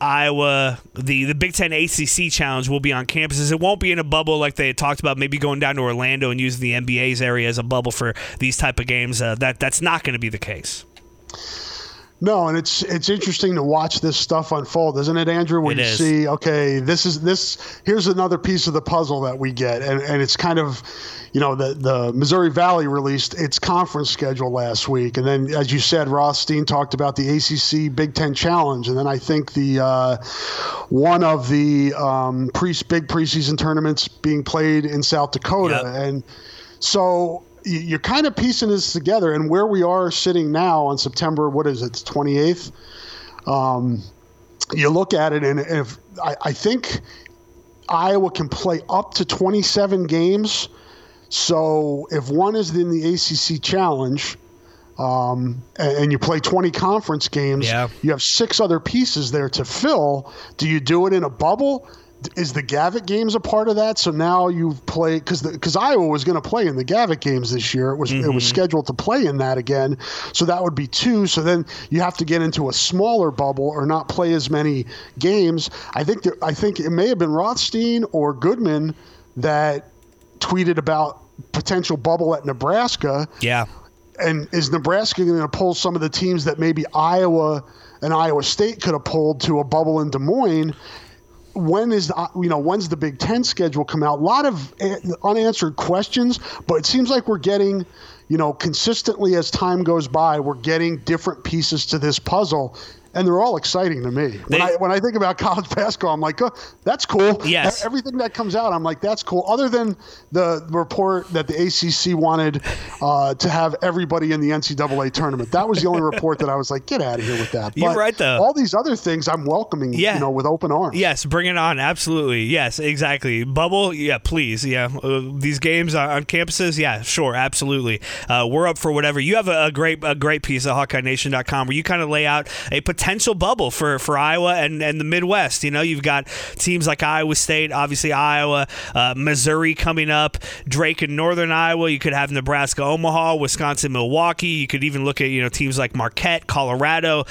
Iowa, the Big Ten ACC Challenge will be on campuses. It won't be in a bubble like they had talked about, maybe going down to Orlando and using the NBA's area as a bubble for these type of games. That's not going to be the case. No, and it's interesting to watch this stuff unfold, isn't it, Andrew? When you see, okay, here's another piece of the puzzle that we get, and it's kind of, you know, the Missouri Valley released its conference schedule last week, and then, as you said, Rothstein talked about the ACC Big Ten Challenge, and then I think the one of the big preseason tournaments being played in South Dakota, yep. And so. You're kind of piecing this together, and where we are sitting now on September, what is it, 28th? You look at it, and if I think Iowa can play up to 27 games. So if one is in the ACC Challenge, and you play 20 conference games, yeah. You have 6 other pieces there to fill. Do you do it in a bubble? Is the Gavitt games a part of that? So now you've played, because Iowa was going to play in the Gavitt games this year. It was scheduled to play in that again. So that would be 2. So then you have to get into a smaller bubble or not play as many games. I think it may have been Rothstein or Goodman that tweeted about potential bubble at Nebraska. Yeah. And is Nebraska going to pull some of the teams that maybe Iowa and Iowa State could have pulled to a bubble in Des Moines? When's the Big Ten schedule come out? A lot of unanswered questions, but it seems like we're getting, consistently as time goes by, we're getting different pieces to this puzzle, and they're all exciting to me. When I think about college basketball, I'm like, oh, that's cool. Yes. Everything that comes out, I'm like, that's cool. Other than the report that the ACC wanted to have everybody in the NCAA tournament. That was the only report that I was like, get out of here with that. But you're right, though. All these other things I'm welcoming, yeah. With open arms. Yes, bring it on. Absolutely. Yes, exactly. Bubble, yeah, please. Yeah, these games on campuses, yeah, sure, absolutely. We're up for whatever. You have a great piece at hawkeyenation.com where you kind of lay out a potential bubble for Iowa and the Midwest. You've got teams like Iowa State, obviously Iowa, Missouri coming up, Drake in Northern Iowa. You could have Nebraska, Omaha, Wisconsin, Milwaukee. You could even look at teams like Marquette, Colorado.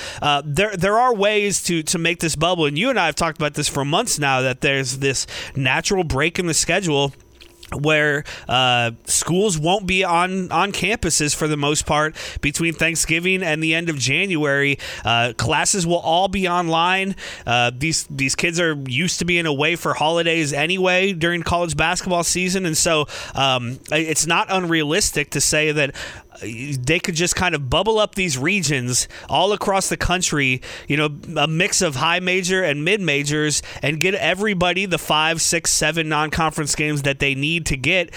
There are ways to make this bubble, and you and I have talked about this for months now, that there's this natural break in the schedule where schools won't be on campuses for the most part between Thanksgiving and the end of January. Classes will all be online. These kids are used to being away for holidays anyway during college basketball season, and so it's not unrealistic to say that they could just kind of bubble up these regions all across the country, a mix of high major and mid majors, and get everybody the 5, 6, 7 non-conference games that they need to get.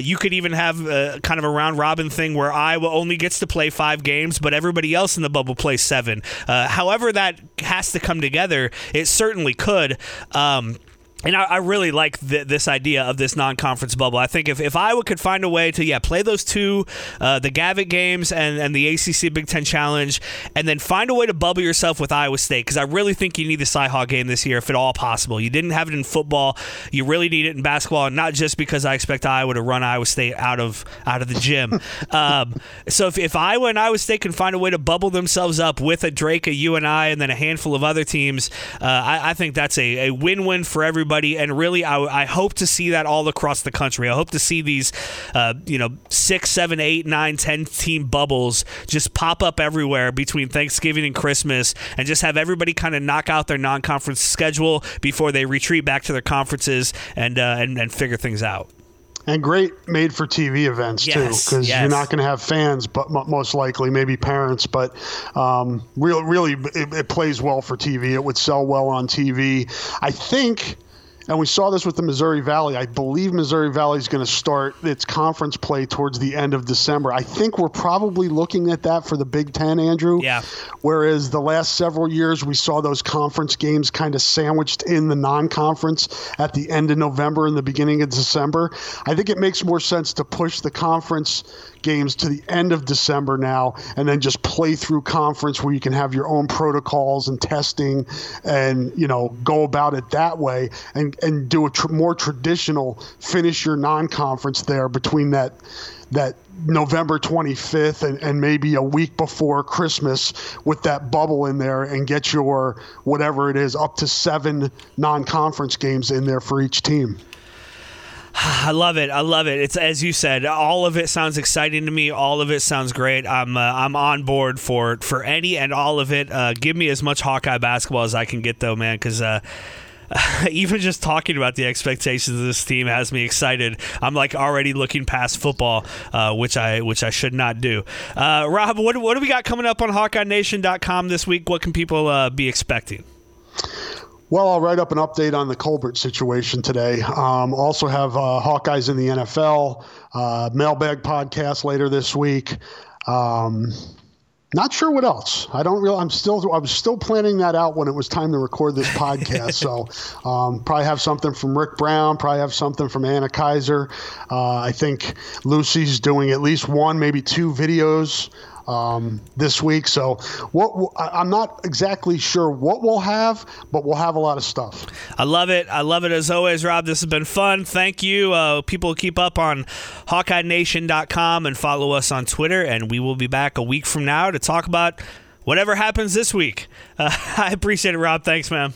You could even have kind of a round robin thing where Iowa only gets to play 5 games, but everybody else in the bubble plays 7. However that has to come together, it certainly could. And I really like this idea of this non-conference bubble. I think if Iowa could find a way to, play those 2, the Gavitt games and the ACC Big Ten Challenge, and then find a way to bubble yourself with Iowa State, because I really think you need the Cy-Hawk game this year if at all possible. You didn't have it in football. You really need it in basketball, and not just because I expect Iowa to run Iowa State out of the gym. So if Iowa and Iowa State can find a way to bubble themselves up with a Drake, a UNI, and then a handful of other teams, I think that's a win-win for everybody. And really, I hope to see that all across the country. I hope to see these, 6, 7, 8, 9, 10 team bubbles just pop up everywhere between Thanksgiving and Christmas, and just have everybody kind of knock out their non-conference schedule before they retreat back to their conferences and figure things out. And great made-for-TV events, too, because you're not going to have fans, but most likely, maybe parents. But really, it plays well for TV. It would sell well on TV, I think. And we saw this with the Missouri Valley. I believe Missouri Valley is going to start its conference play towards the end of December. I think we're probably looking at that for the Big Ten, Andrew. Yeah. Whereas the last several years, we saw those conference games kind of sandwiched in the non-conference at the end of November and the beginning of December. I think it makes more sense to push the conference games to the end of December now, and then just play through conference where you can have your own protocols and testing and, go about it that way. And and do a more traditional finish your non-conference there between that November 25th and maybe a week before Christmas with that bubble in there and get your whatever it is up to 7 non-conference games in there for each team. I love it. I love it. It's as you said. All of it sounds exciting to me. All of it sounds great. I'm on board for any and all of it. Give me as much Hawkeye basketball as I can get, though, man, because even just talking about the expectations of this team has me excited. I'm like already looking past football, which I should not do. Rob, what do we got coming up on hawkeyenation.com this week? What can people be expecting? Well, I'll write up an update on the Colbert situation today. Also have Hawkeyes in the NFL, mailbag podcast later this week. Not sure what else. I was still planning that out when it was time to record this podcast. So probably have something from Rick Brown. Probably have something from Anna Kaiser. I think Lucy's doing at least 1, maybe 2 videos this week. So I'm not exactly sure what we'll have, but we'll have a lot of stuff. I love it. I love it as always, Rob. This has been fun. Thank you. People keep up on hawkeyenation.com and follow us on Twitter, and we will be back a week from now to talk about whatever happens this week. I appreciate it, Rob. Thanks, man.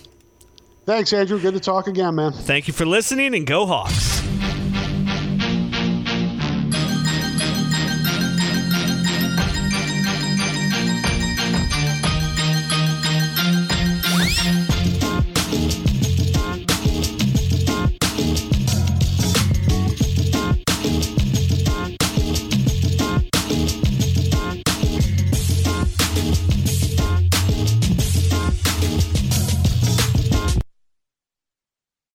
Thanks, Andrew. Good to talk again, man. Thank you for listening, and go Hawks.